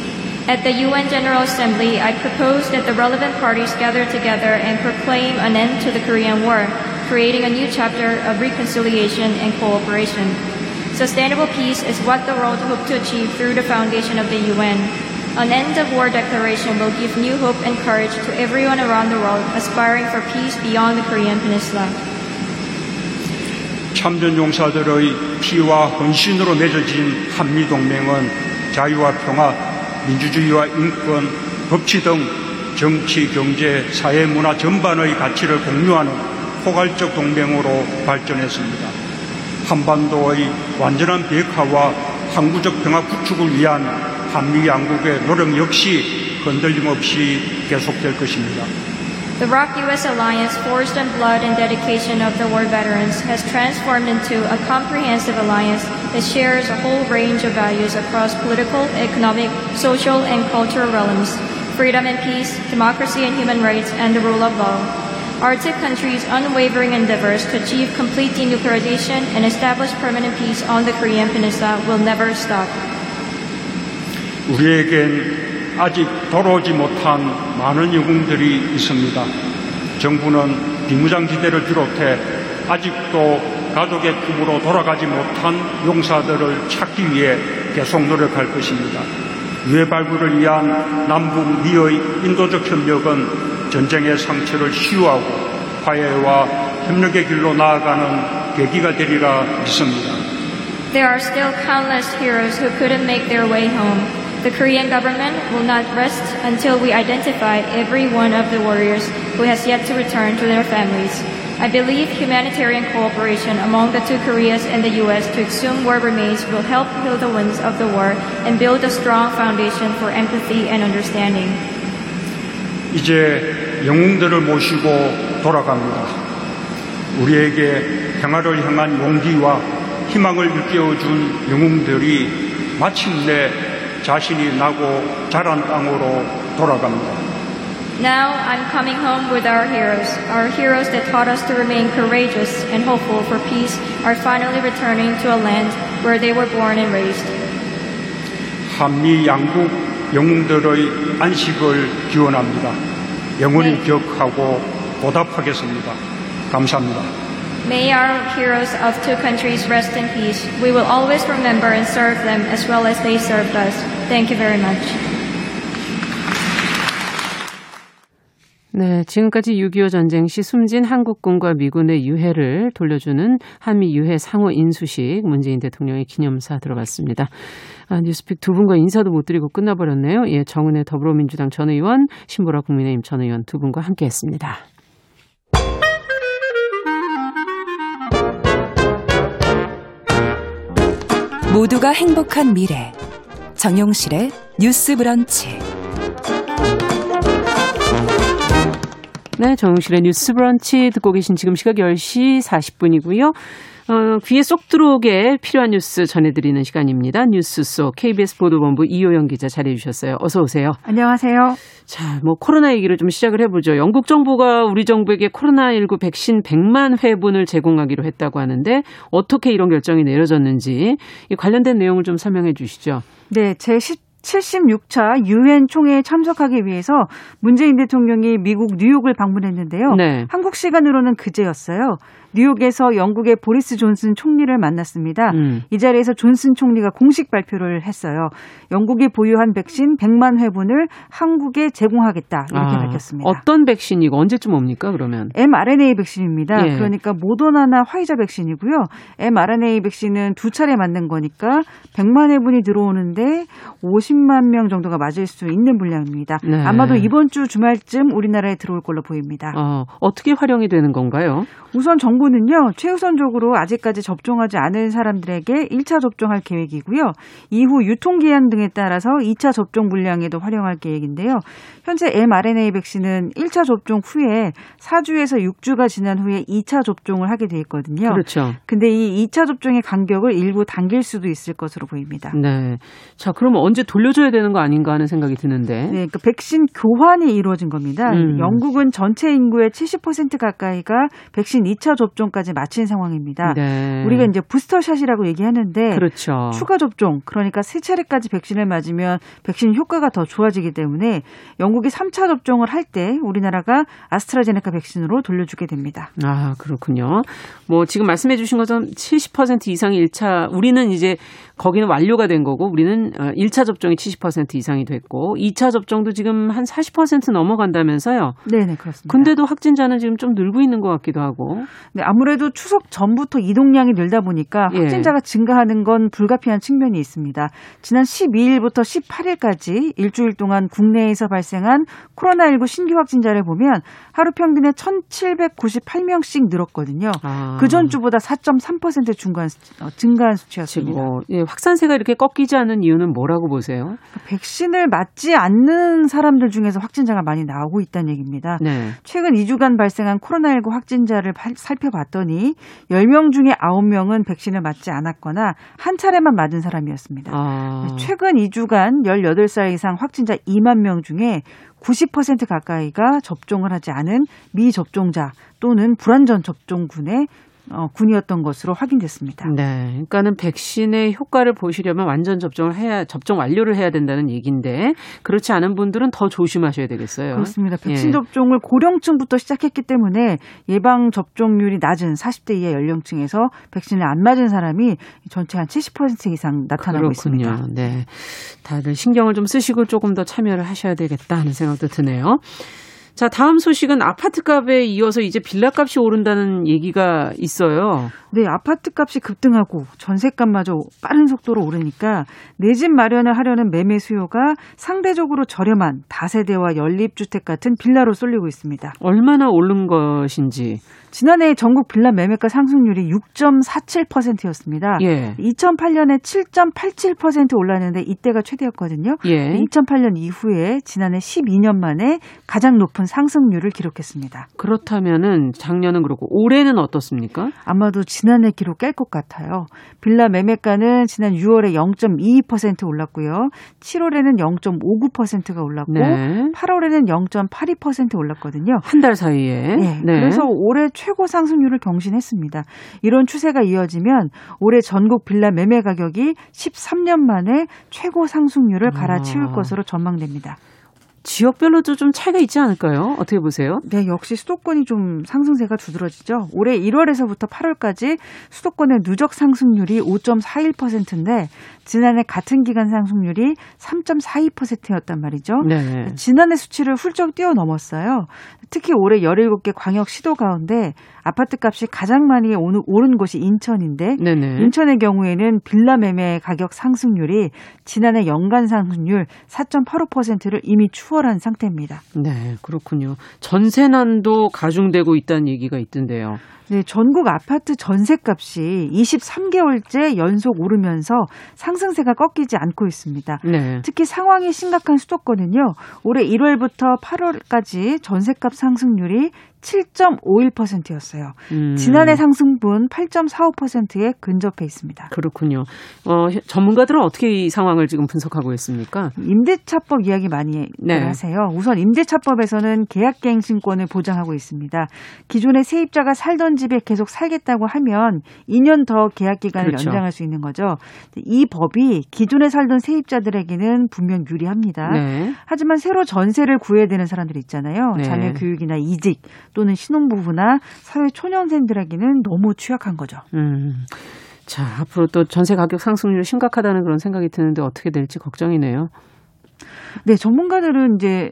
At the UN General Assembly, I proposed that the relevant parties gather together and proclaim an end to the Korean War, creating a new chapter of reconciliation and cooperation. Sustainable peace is what the world hoped to achieve through the foundation of the UN. An end of war declaration will give new hope and courage to everyone around the world aspiring for peace beyond the Korean Peninsula. 참전 용사들의 피와 헌신으로 맺어진 한미 동맹은 자유와 평화, 민주주의와 인권, 법치 등 정치, 경제, 사회, 문화 전반의 가치를 공유하는 포괄적 동맹으로 발전했습니다. 한반도의 완전한 비핵화와 항구적 평화 구축을 위한 한미 양국의 노력 역시 흔들림 없이 계속될 것입니다. The ROC-US alliance forged on blood and dedication of the war veterans has transformed into a comprehensive alliance that shares a whole range of values across political, economic, social, and cultural realms, freedom and peace, democracy and human rights, and the rule of law. Our two countries' unwavering endeavors to achieve complete denuclearization and establish permanent peace on the Korean Peninsula will never stop. 우리에겐 아직 돌아오지 못한 많은 영웅들이 있습니다. 정부는 비무장지대를 비롯해 아직도 가족의 품으로 돌아가지 못한 용사들을 찾기 위해 계속 노력할 것입니다. 유해 발굴을 위한 남북 미의 인도적 협력은 전쟁의 상처를 치유하고 화해와 협력의 길로 나아가는 계기가 되리라 믿습니다. There are still countless heroes who couldn't make their way home. The Korean government will not rest until we identify every one of the warriors who has yet to return to their families. I believe humanitarian cooperation among the two Koreas and the U.S. to exhume war remains will help heal the wounds of the war and build a strong foundation for empathy and understanding. 이제 영웅들을 모시고 돌아갑니다. 우리에게 평화를 향한 용기와 희망을 일깨워준 영웅들이 마침내 자신이 나고 자란 땅으로 돌아갑니다. Now I'm coming home with our heroes that taught us to remain courageous and hopeful for peace are finally returning to a land where they were born and raised. 한미 양국 영웅들의 안식을 기원합니다. 영원히 기억하고 보답하겠습니다. 감사합니다. May our heroes of two countries rest in peace. We will always remember and serve them as well as they served us. Thank you very much. 네, 지금까지 6.25 전쟁 시 숨진 한국군과 미군의 유해를 돌려주는 한미 유해 상호 인수식 문재인 대통령의 기념사 들어봤습니다. 뉴스픽 두 분과 인사도 못 드리고 끝나버렸네요. 예, 정은혜 더불어민주당 전 의원, 신보라 국민의힘 전 의원 두 분과 함께했습니다. 모두가 행복한 미래 정용실의 뉴스 브런치. 네, 정영실의 뉴스 브런치 듣고 계신 지금 시각 10시 40분이고요. 귀에 쏙 들어오게 필요한 뉴스 전해드리는 시간입니다. 뉴스 속 KBS 보도본부 이효영 기자 자리해 주셨어요. 어서 오세요. 안녕하세요. 자, 뭐 코로나 얘기를 좀 시작을 해보죠. 영국 정부가 우리 정부에게 코로나19 백신 100만 회분을 제공하기로 했다고 하는데 어떻게 이런 결정이 내려졌는지 관련된 내용을 좀 설명해 주시죠. 네, 제10 76차 유엔 총회에 참석하기 위해서 문재인 대통령이 미국 뉴욕을 방문했는데요. 네. 한국 시간으로는 그제였어요. 뉴욕에서 영국의 보리스 존슨 총리를 만났습니다. 이 자리에서 존슨 총리가 공식 발표를 했어요. 영국이 보유한 백신 100만 회분을 한국에 제공하겠다 이렇게 밝혔습니다. 어떤 백신이고 언제쯤 옵니까 그러면? mRNA 백신입니다. 예. 그러니까 모더나나 화이자 백신이고요. mRNA 백신은 두 차례 맞는 거니까 100만 회분이 들어오는데 50만 명 정도가 맞을 수 있는 분량입니다. 네. 아마도 이번 주 주말쯤 우리나라에 들어올 걸로 보입니다. 어떻게 활용이 되는 건가요? 우선 정부는요, 최우선적으로 아직까지 접종하지 않은 사람들에게 1차 접종할 계획이고요. 이후 유통기한 등에 따라서 2차 접종 물량에도 활용할 계획인데요. 현재 mRNA 백신은 1차 접종 후에 4주에서 6주가 지난 후에 2차 접종을 하게 돼 있거든요. 그렇죠. 근데 이 2차 접종의 간격을 일부 당길 수도 있을 것으로 보입니다. 네. 자, 그러면 언제 돌려줘야 되는 거 아닌가 하는 생각이 드는데. 네, 그 백신 교환이 이루어진 겁니다. 영국은 전체 인구의 70% 가까이가 백신 2차 접종까지 마친 상황입니다. 네. 우리가 이제 부스터샷이라고 얘기하는데 그렇죠. 추가 접종, 그러니까 세 차례까지 백신을 맞으면 백신 효과가 더 좋아지기 때문에 영국이 3차 접종을 할 때 우리나라가 아스트라제네카 백신으로 돌려주게 됩니다. 아, 그렇군요. 뭐 지금 말씀해 주신 것처럼 70% 이상이 1차, 우리는 이제 거기는 완료가 된 거고 우리는 1차 접종이 70% 이상이 됐고 2차 접종도 지금 한 40% 넘어간다면서요. 네네, 그렇습니다. 근데도 확진자는 지금 좀 늘고 있는 것 같기도 하고. 네, 아무래도 추석 전부터 이동량이 늘다 보니까 확진자가 증가하는 건 불가피한 측면이 있습니다. 지난 12일부터 18일까지 일주일 동안 국내에서 발생한 코로나19 신규 확진자를 보면 하루 평균에 1,798명씩 늘었거든요. 그 전주보다 4.3% 증가한 수치였습니다. 예, 확산세가 이렇게 꺾이지 않는 이유는 뭐라고 보세요? 백신을 맞지 않는 사람들 중에서 확진자가 많이 나오고 있다는 얘기입니다. 네. 최근 2주간 발생한 코로나19 확진자를 살펴봤더니 10명 중에 9명은 백신을 맞지 않았거나 한 차례만 맞은 사람이었습니다. 최근 2주간 18살 이상 확진자 2만 명 중에 90% 가까이가 접종을 하지 않은 미접종자 또는 불완전 접종군의 군이었던 것으로 확인됐습니다. 네, 그러니까는 백신의 효과를 보시려면 완전 접종 완료를 해야 된다는 얘기인데 그렇지 않은 분들은 더 조심하셔야 되겠어요. 그렇습니다. 백신 접종을 고령층부터 시작했기 때문에 예방 접종률이 낮은 40대 이하 연령층에서 백신을 안 맞은 사람이 전체 한 70% 이상 나타나고 있습니다. 네, 다들 신경을 좀 쓰시고 조금 더 참여를 하셔야 되겠다 하는 생각도 드네요. 자, 다음 소식은 아파트값에 이어서 이제 빌라값이 오른다는 얘기가 있어요. 네, 아파트값이 급등하고 전셋값마저 빠른 속도로 오르니까 내 집 마련을 하려는 매매 수요가 상대적으로 저렴한 다세대와 연립주택 같은 빌라로 쏠리고 있습니다. 얼마나 오른 것인지. 지난해 전국 빌라 매매가 상승률이 6.47%였습니다. 예. 2008년에 7.87% 올랐는데 이때가 최대였거든요. 예. 2008년 이후에 지난해 12년 만에 가장 높은 상승률을 기록했습니다. 그렇다면은 작년은 그렇고 올해는 어떻습니까? 아마도 지난해 기록 깰 것 같아요. 빌라 매매가는 지난 6월에 0.22% 올랐고요. 7월에는 0.59%가 올랐고 네. 8월에는 0.82% 올랐거든요. 한 달 사이에. 네. 네. 그래서 올해 최고 상승률을 경신했습니다. 이런 추세가 이어지면 올해 전국 빌라 매매 가격이 13년 만에 최고 상승률을 갈아치울 것으로 전망됩니다. 지역별로도 좀 차이가 있지 않을까요? 어떻게 보세요? 네, 역시 수도권이 좀 상승세가 두드러지죠. 올해 1월에서부터 8월까지 수도권의 누적 상승률이 5.41%인데 지난해 같은 기간 상승률이 3.42%였단 말이죠. 네. 지난해 수치를 훌쩍 뛰어넘었어요. 특히 올해 17개 광역시도 가운데 아파트값이 가장 많이 오른 곳이 인천인데 네네. 인천의 경우에는 빌라 매매 가격 상승률이 지난해 연간 상승률 4.85%를 이미 추월했습니다. 처벌한 상태입니다. 네, 그렇군요. 전세난도 가중되고 있다는 얘기가 있던데요. 네, 전국 아파트 전세값이 23개월째 연속 오르면서 상승세가 꺾이지 않고 있습니다. 네. 특히 상황이 심각한 수도권은요. 올해 1월부터 8월까지 전세값 상승률이 7.51%였어요. 지난해 상승분 8.45%에 근접해 있습니다. 그렇군요. 전문가들은 어떻게 이 상황을 지금 분석하고 있습니까? 임대차법 이야기 많이 네. 하세요. 우선 임대차법에서는 계약갱신권을 보장하고 있습니다. 기존의 세입자가 살던 집에 계속 살겠다고 하면 2년 더 계약기간을 그렇죠. 연장할 수 있는 거죠. 이 법이 기존에 살던 세입자들에게는 분명 유리합니다. 네. 하지만 새로 전세를 구해야 되는 사람들이 있잖아요. 네. 자녀 교육이나 이직 또는 신혼부부나 사회초년생들에게는 너무 취약한 거죠. 자, 앞으로 또 전세 가격 상승률이 심각하다는 그런 생각이 드는데 어떻게 될지 걱정이네요. 네, 전문가들은 이제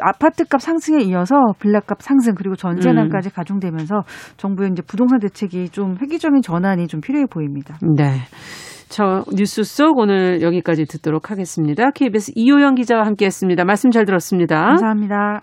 아파트값 상승에 이어서 빌라값 상승 그리고 전세난까지 가중되면서 정부의 이제 부동산 대책이 좀 획기적인 전환이 좀 필요해 보입니다. 네. 저 뉴스 속 오늘 여기까지 듣도록 하겠습니다. KBS 이호영 기자와 함께했습니다. 말씀 잘 들었습니다. 감사합니다.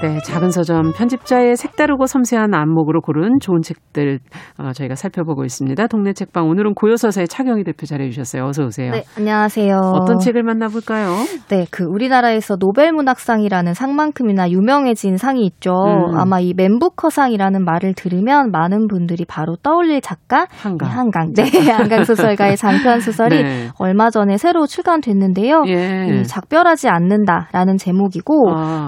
네, 작은 서점 편집자의 색다르고 섬세한 안목으로 고른 좋은 책들 저희가 살펴보고 있습니다. 동네 책방 오늘은 고요서사의 차경희 대표 자리해주셨어요. 어서 오세요. 네, 안녕하세요. 어떤 책을 만나볼까요? 네, 그 우리나라에서 노벨문학상이라는 상만큼이나 유명해진 상이 있죠. 아마 이 맨부커상이라는 말을 들으면 많은 분들이 바로 떠올릴 작가 한강. 네, 한강 소설가의 장편 소설이 네. 얼마 전에 새로 출간됐는데요. 예. 이 작별하지 않는다라는 제목이고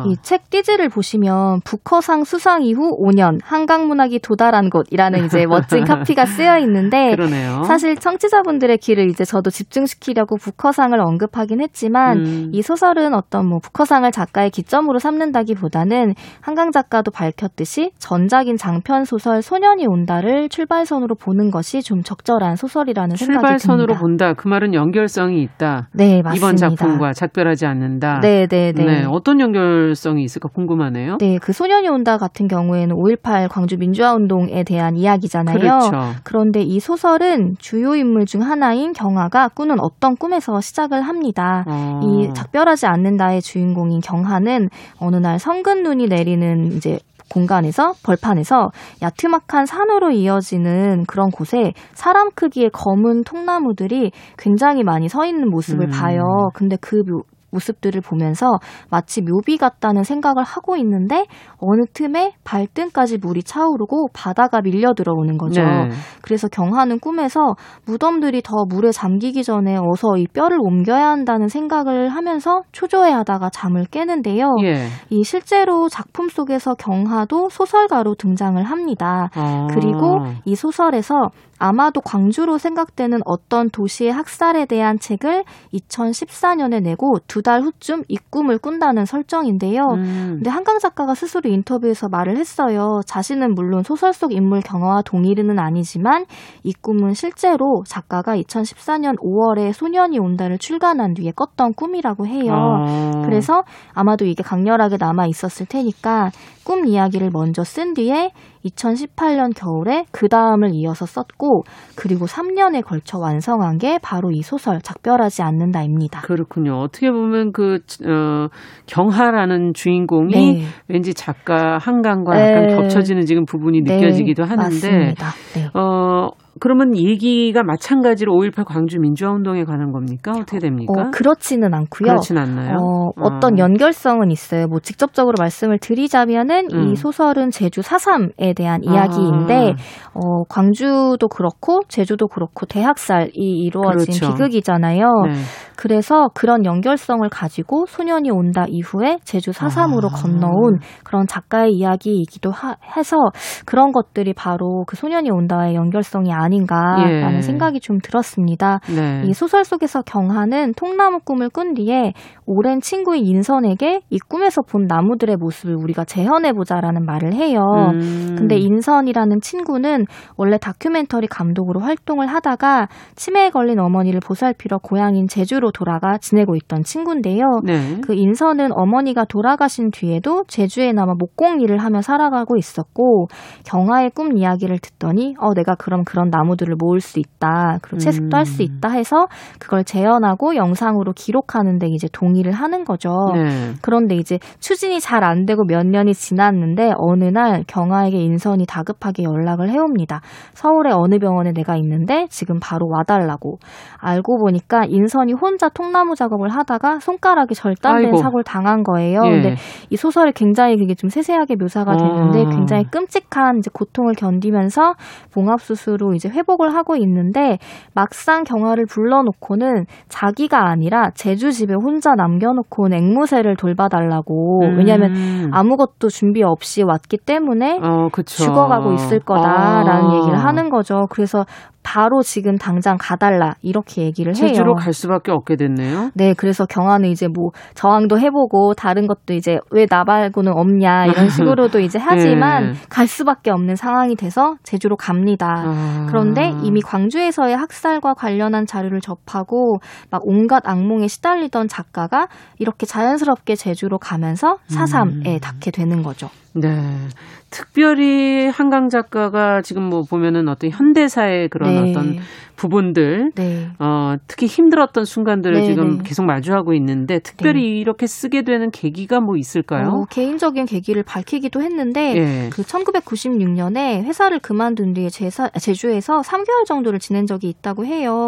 이 책 띠지를 보시면 부커상 수상 이후 5년 한강 문학이 도달한 곳이라는 이제 멋진 카피가 쓰여 있는데 그러네요. 사실 청취자분들의 귀를 이제 저도 집중시키려고 부커상을 언급하긴 했지만 이 소설은 어떤 부커상을 작가의 기점으로 삼는다기보다는 한강 작가도 밝혔듯이 전작인 장편 소설 소년이 온다를 출발선으로 보는 것이 좀 적절한 소설이라는 생각이 듭니다. 출발선으로 본다. 그 말은 연결성이 있다. 네, 맞습니다. 이번 작품과 작별하지 않는다. 네. 네, 어떤 연결성이 있을까 궁금하네요. 네, 그 소년이 온다 같은 경우에는 5.18 광주 민주화운동에 대한 이야기잖아요. 그렇죠. 그런데 이 소설은 주요 인물 중 하나인 경하가 꾸는 어떤 꿈에서 시작을 합니다. 이 작별하지 않는다의 주인공인 경하는 어느 날 성근 눈이 내리는 이제 공간에서 벌판에서 야트막한 산으로 이어지는 그런 곳에 사람 크기의 검은 통나무들이 굉장히 많이 서 있는 모습을 봐요. 근데 그 모습들을 보면서 마치 묘비 같다는 생각을 하고 있는데 어느 틈에 발등까지 물이 차오르고 바다가 밀려 들어오는 거죠. 네. 그래서 경하는 꿈에서 무덤들이 더 물에 잠기기 전에 어서 이 뼈를 옮겨야 한다는 생각을 하면서 초조해하다가 잠을 깨는데요. 예. 이 실제로 작품 속에서 경하도 소설가로 등장을 합니다. 그리고 이 소설에서 아마도 광주로 생각되는 어떤 도시의 학살에 대한 책을 2014년에 내고 두 달 후쯤 이 꿈을 꾼다는 설정인데요. 근데 한강 작가가 스스로 인터뷰에서 말을 했어요. 자신은 물론 소설 속 인물 경하와 동일은 아니지만 이 꿈은 실제로 작가가 2014년 5월에 소년이 온다를 출간한 뒤에 꿨던 꿈이라고 해요. 그래서 아마도 이게 강렬하게 남아 있었을 테니까 꿈 이야기를 먼저 쓴 뒤에 2018년 겨울에 그 다음을 이어서 썼고 그리고 3년에 걸쳐 완성한 게 바로 이 소설 작별하지 않는다입니다. 그렇군요. 어떻게 보면 그 경하라는 주인공이 네. 왠지 작가 한강과 약간 겹쳐지는 지금 부분이 느껴지기도 하는데 맞습니다. 네. 그러면 얘기가 마찬가지로 5.18 광주 민주화운동에 관한 겁니까? 어떻게 됩니까? 그렇지는 않고요. 그렇지는 않나요? 어떤 연결성은 있어요. 직접적으로 말씀을 드리자면은 이 소설은 제주 4.3에 대한 이야기인데 광주도 그렇고 제주도 그렇고 대학살이 이루어진 그렇죠. 비극이잖아요. 네. 그래서 그런 연결성을 가지고 소년이 온다 이후에 제주 4.3으로 건너온 그런 작가의 이야기이기도 해서 그런 것들이 바로 그 소년이 온다의 연결성이 아닌 아닌가라는 생각이 좀 들었습니다. 네. 이 소설 속에서 경하는 통나무 꿈을 꾼 뒤에 오랜 친구인 인선에게 이 꿈에서 본 나무들의 모습을 우리가 재현해보자라는 말을 해요. 근데 인선이라는 친구는 원래 다큐멘터리 감독으로 활동을 하다가 치매에 걸린 어머니를 보살피러 고향인 제주로 돌아가 지내고 있던 친구인데요. 네. 그 인선은 어머니가 돌아가신 뒤에도 제주에 남아 목공 일을 하며 살아가고 있었고 경하의 꿈 이야기를 듣더니 내가 그런 나무들을 모을 수 있다. 그리고 채색도 할 수 있다 해서 그걸 재현하고 영상으로 기록하는 데 이제 동의를 하는 거죠. 네. 그런데 이제 추진이 잘 안 되고 몇 년이 지났는데 어느 날 경하에게 인선이 다급하게 연락을 해옵니다. 서울의 어느 병원에 내가 있는데 지금 바로 와달라고. 알고 보니까 인선이 혼자 통나무 작업을 하다가 손가락이 절단된 사고를 당한 거예요. 예. 근데 이 소설이 굉장히 그게 좀 세세하게 묘사가 되는데 굉장히 끔찍한 이제 고통을 견디면서 봉합수술로 이제 회복을 하고 있는데 막상 경화를 불러놓고는 자기가 아니라 제주 집에 혼자 남겨놓고 온 앵무새를 돌봐달라고. 왜냐하면 아무것도 준비 없이 왔기 때문에 죽어가고 있을 거다라는 얘기를 하는 거죠. 그래서 바로 지금 당장 가달라 이렇게 얘기를 해요. 제주로 갈 수밖에 없게 됐네요. 네, 그래서 경화는 이제 뭐 저항도 해보고 다른 것도 이제 왜 나 말고는 없냐 이런 식으로도 이제 하지만 갈 수밖에 없는 상황이 돼서 제주로 갑니다. 그런데 이미 광주에서의 학살과 관련한 자료를 접하고 막 온갖 악몽에 시달리던 작가가 이렇게 자연스럽게 제주로 가면서 4.3에 닿게 되는 거죠. 네, 특별히 한강 작가가 지금 뭐 보면은 어떤 현대사의 그런 어떤 부분들, 특히 힘들었던 순간들을 지금 계속 마주하고 있는데 특별히 이렇게 쓰게 되는 계기가 뭐 있을까요? 개인적인 계기를 밝히기도 했는데 그 1996년에 회사를 그만둔 뒤에 제주에서 3개월 정도를 지낸 적이 있다고 해요.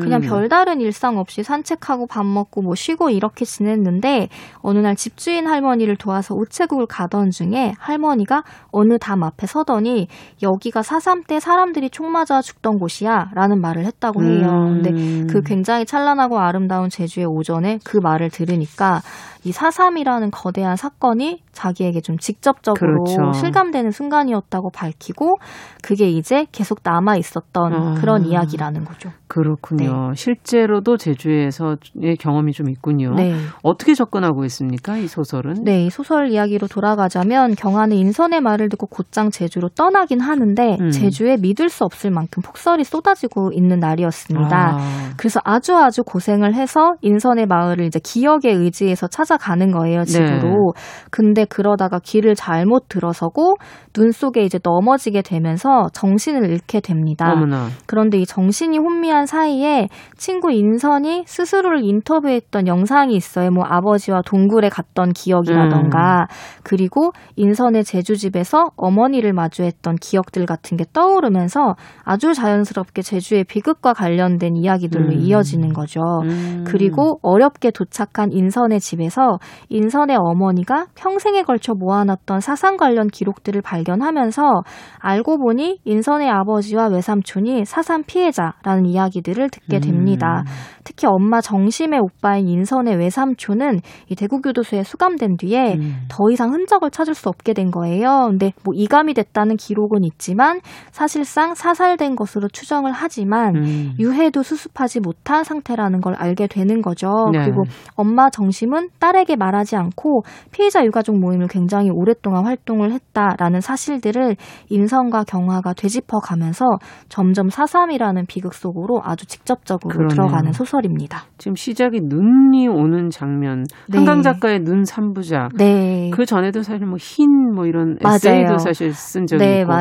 그냥 별다른 일상 없이 산책하고 밥 먹고 뭐 쉬고 이렇게 지냈는데 어느 날 집주인 할머니를 도와서 우체국을 가던 중에 할머니가 어느 담 앞에 서더니 여기가 4.3 때 사람들이 총 맞아 죽던 곳이야 라는 말을 했다고 해요. 근데 그 굉장히 찬란하고 아름다운 제주의 오전에 그 말을 들으니까 이 4.3이라는 거대한 사건이 자기에게 좀 직접적으로 실감되는 순간이었다고 밝히고 그게 이제 계속 남아 있었던 그런 이야기라는 거죠. 그렇군요. 실제로도 제주에서의 경험이 좀 있군요. 어떻게 접근하고 있습니까? 이 소설은? 네. 이 소설 이야기로 돌아가자면 경하는 인선의 말을 듣고 곧장 제주로 떠나긴 하는데 제주에 믿을 수 없을 만큼 폭설이 쏟아지고 있는 날이었습니다. 그래서 아주 고생을 해서 인선의 마을을 이제 기억에 의지해서 찾아가는 거예요. 집으로. 근데 그러다가 길을 잘못 들어서고 눈 속에 이제 넘어지게 되면서 정신을 잃게 됩니다. 그런데 이 정신이 혼미한 사이에 친구 인선이 스스로를 인터뷰했던 영상이 있어요. 뭐 아버지와 동굴에 갔던 기억이라던가 그리고 인선의 제주집에서 어머니를 마주했던 기억들 같은 게 떠오르면서 아주 자연스럽게 제주의 비극과 관련된 이야기들로 이어지는 거죠. 그리고 어렵게 도착한 인선의 집에서 인선의 어머니가 평생에 걸쳐 모아놨던 사상 관련 기록들을 발견하면서 알고 보니 인선의 아버지와 외삼촌이 4.3 피해자라는 이야기들을 듣게 됩니다. 특히 엄마 정심의 오빠인 인선의 외삼촌은 이 대구교도소에 수감된 뒤에 더 이상 흔적을 찾을 수 없게 된 거예요. 근데 뭐 이감이 됐다는 기록은 있지만 사실상 사살된 것으로 추정을 하지만 유해도 수습하지 못한 상태라는 걸 알게 되는 거죠. 그리고 엄마 정심은 딸에게 말하지 않고 피해자 유가족 모임을 굉장히 오랫동안 활동을 했다라는 사실들을 인선과 경화가 되짚어가면서 점점 4.3이라는 비극 속으로 아주 직접적으로 들어가는 소설입니다. 지금 시작이 눈이 오는 장면, 한강 작가의 눈 3부작. 그 전에도 사실 뭐 흰 뭐 이런 에세이도 사실 쓴 적이 있고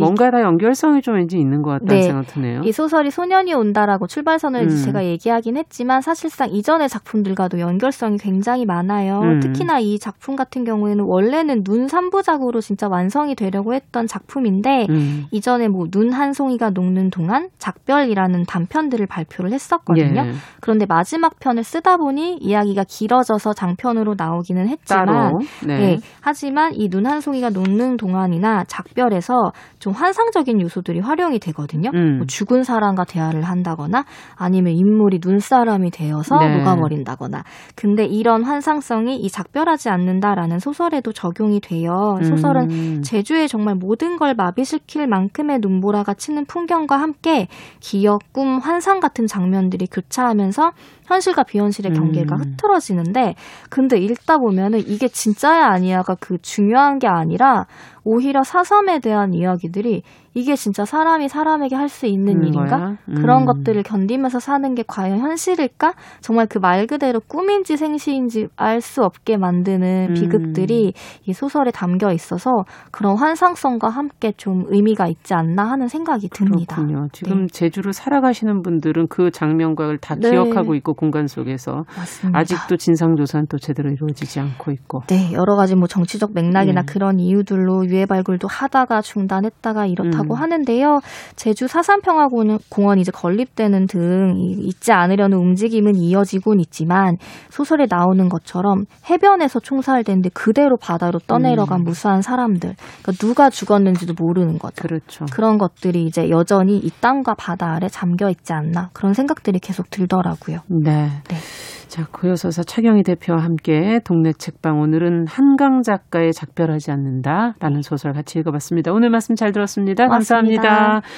뭔가 다 연결성이 좀 왠지 있는 것 같다는 생각 드네요. 이 소설이 소년이 온다라고 출발선을 제가 얘기하긴 했지만 사실상 이전의 작품들과도 연결성이 굉장히 많아요. 특히나 이 작품 같은 경우에는 원래는 눈 3부작으로 진짜 완성이 되려고 했던 작품인데 이전에 뭐 눈 한 송이가 녹는 동안 작별이라는 단편들을 발표를 했었거든요. 예. 그런데 마지막 편을 쓰다 보니 이야기가 길어져서 장편으로 나오기는 했지만 네. 예, 하지만 이 눈 한 송이가 녹는 동안이나 작별에서 좀 환상적인 요소들이 활용이 되거든요. 뭐 죽은 사람과 대화를 한다거나 아니면 인물이 눈사람이 되어서 네. 녹아버린다거나. 근데 이런 환상성이 이 작별하지 않는다라는 소설에도 적용이 돼요. 소설은 제주의 정말 모든 걸 마비시킬 만큼의 눈보라가 치는 풍경과 함께 기억, 꿈, 환상 같은 장면들이 교차하면서 현실과 비현실의 경계가 흐트러지는데, 근데 읽다 보면은 이게 진짜야 아니야가 그 중요한 게 아니라 오히려 사삼에 대한 이야기들이 이게 진짜 사람이 사람에게 할 수 있는 일인가? 그런 것들을 견디면서 사는 게 과연 현실일까? 정말 그 말 그대로 꿈인지 생시인지 알 수 없게 만드는 비극들이 이 소설에 담겨 있어서 그런 환상성과 함께 좀 의미가 있지 않나 하는 생각이 듭니다. 그렇군요. 지금 네. 제주로 살아가시는 분들은 그 장면과를 다 네. 기억하고 있고 공간 속에서 맞습니다. 아직도 진상조사는 또 제대로 이루어지지 않고 있고 네. 여러 가지 뭐 정치적 맥락이나 그런 이유들로 유해 발굴도 하다가 중단했다가 이렇다고 하는데요. 제주 4.3평화공원이 이제 건립되는 등 잊지 않으려는 움직임은 이어지곤 있지만 소설에 나오는 것처럼 해변에서 총살된 데 그대로 바다로 떠내려간 무수한 사람들. 그러니까 누가 죽었는지도 모르는 거죠. 그렇죠. 그런 것들이 이제 여전히 이 땅과 바다 아래 잠겨 있지 않나 그런 생각들이 계속 들더라고요. 네. 네. 자, 고여서사 차경희 대표와 함께 동네 책방 오늘은 한강 작가의 작별하지 않는다라는 소설 같이 읽어봤습니다. 오늘 말씀 잘 들었습니다. 고맙습니다. 감사합니다.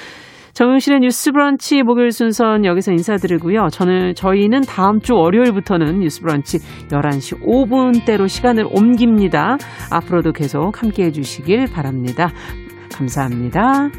정용실의 뉴스브런치 목요일 순서는 여기서 인사드리고요. 저희는 다음 주 월요일부터는 뉴스브런치 11시 5분대로 시간을 옮깁니다. 앞으로도 계속 함께해 주시길 바랍니다. 감사합니다.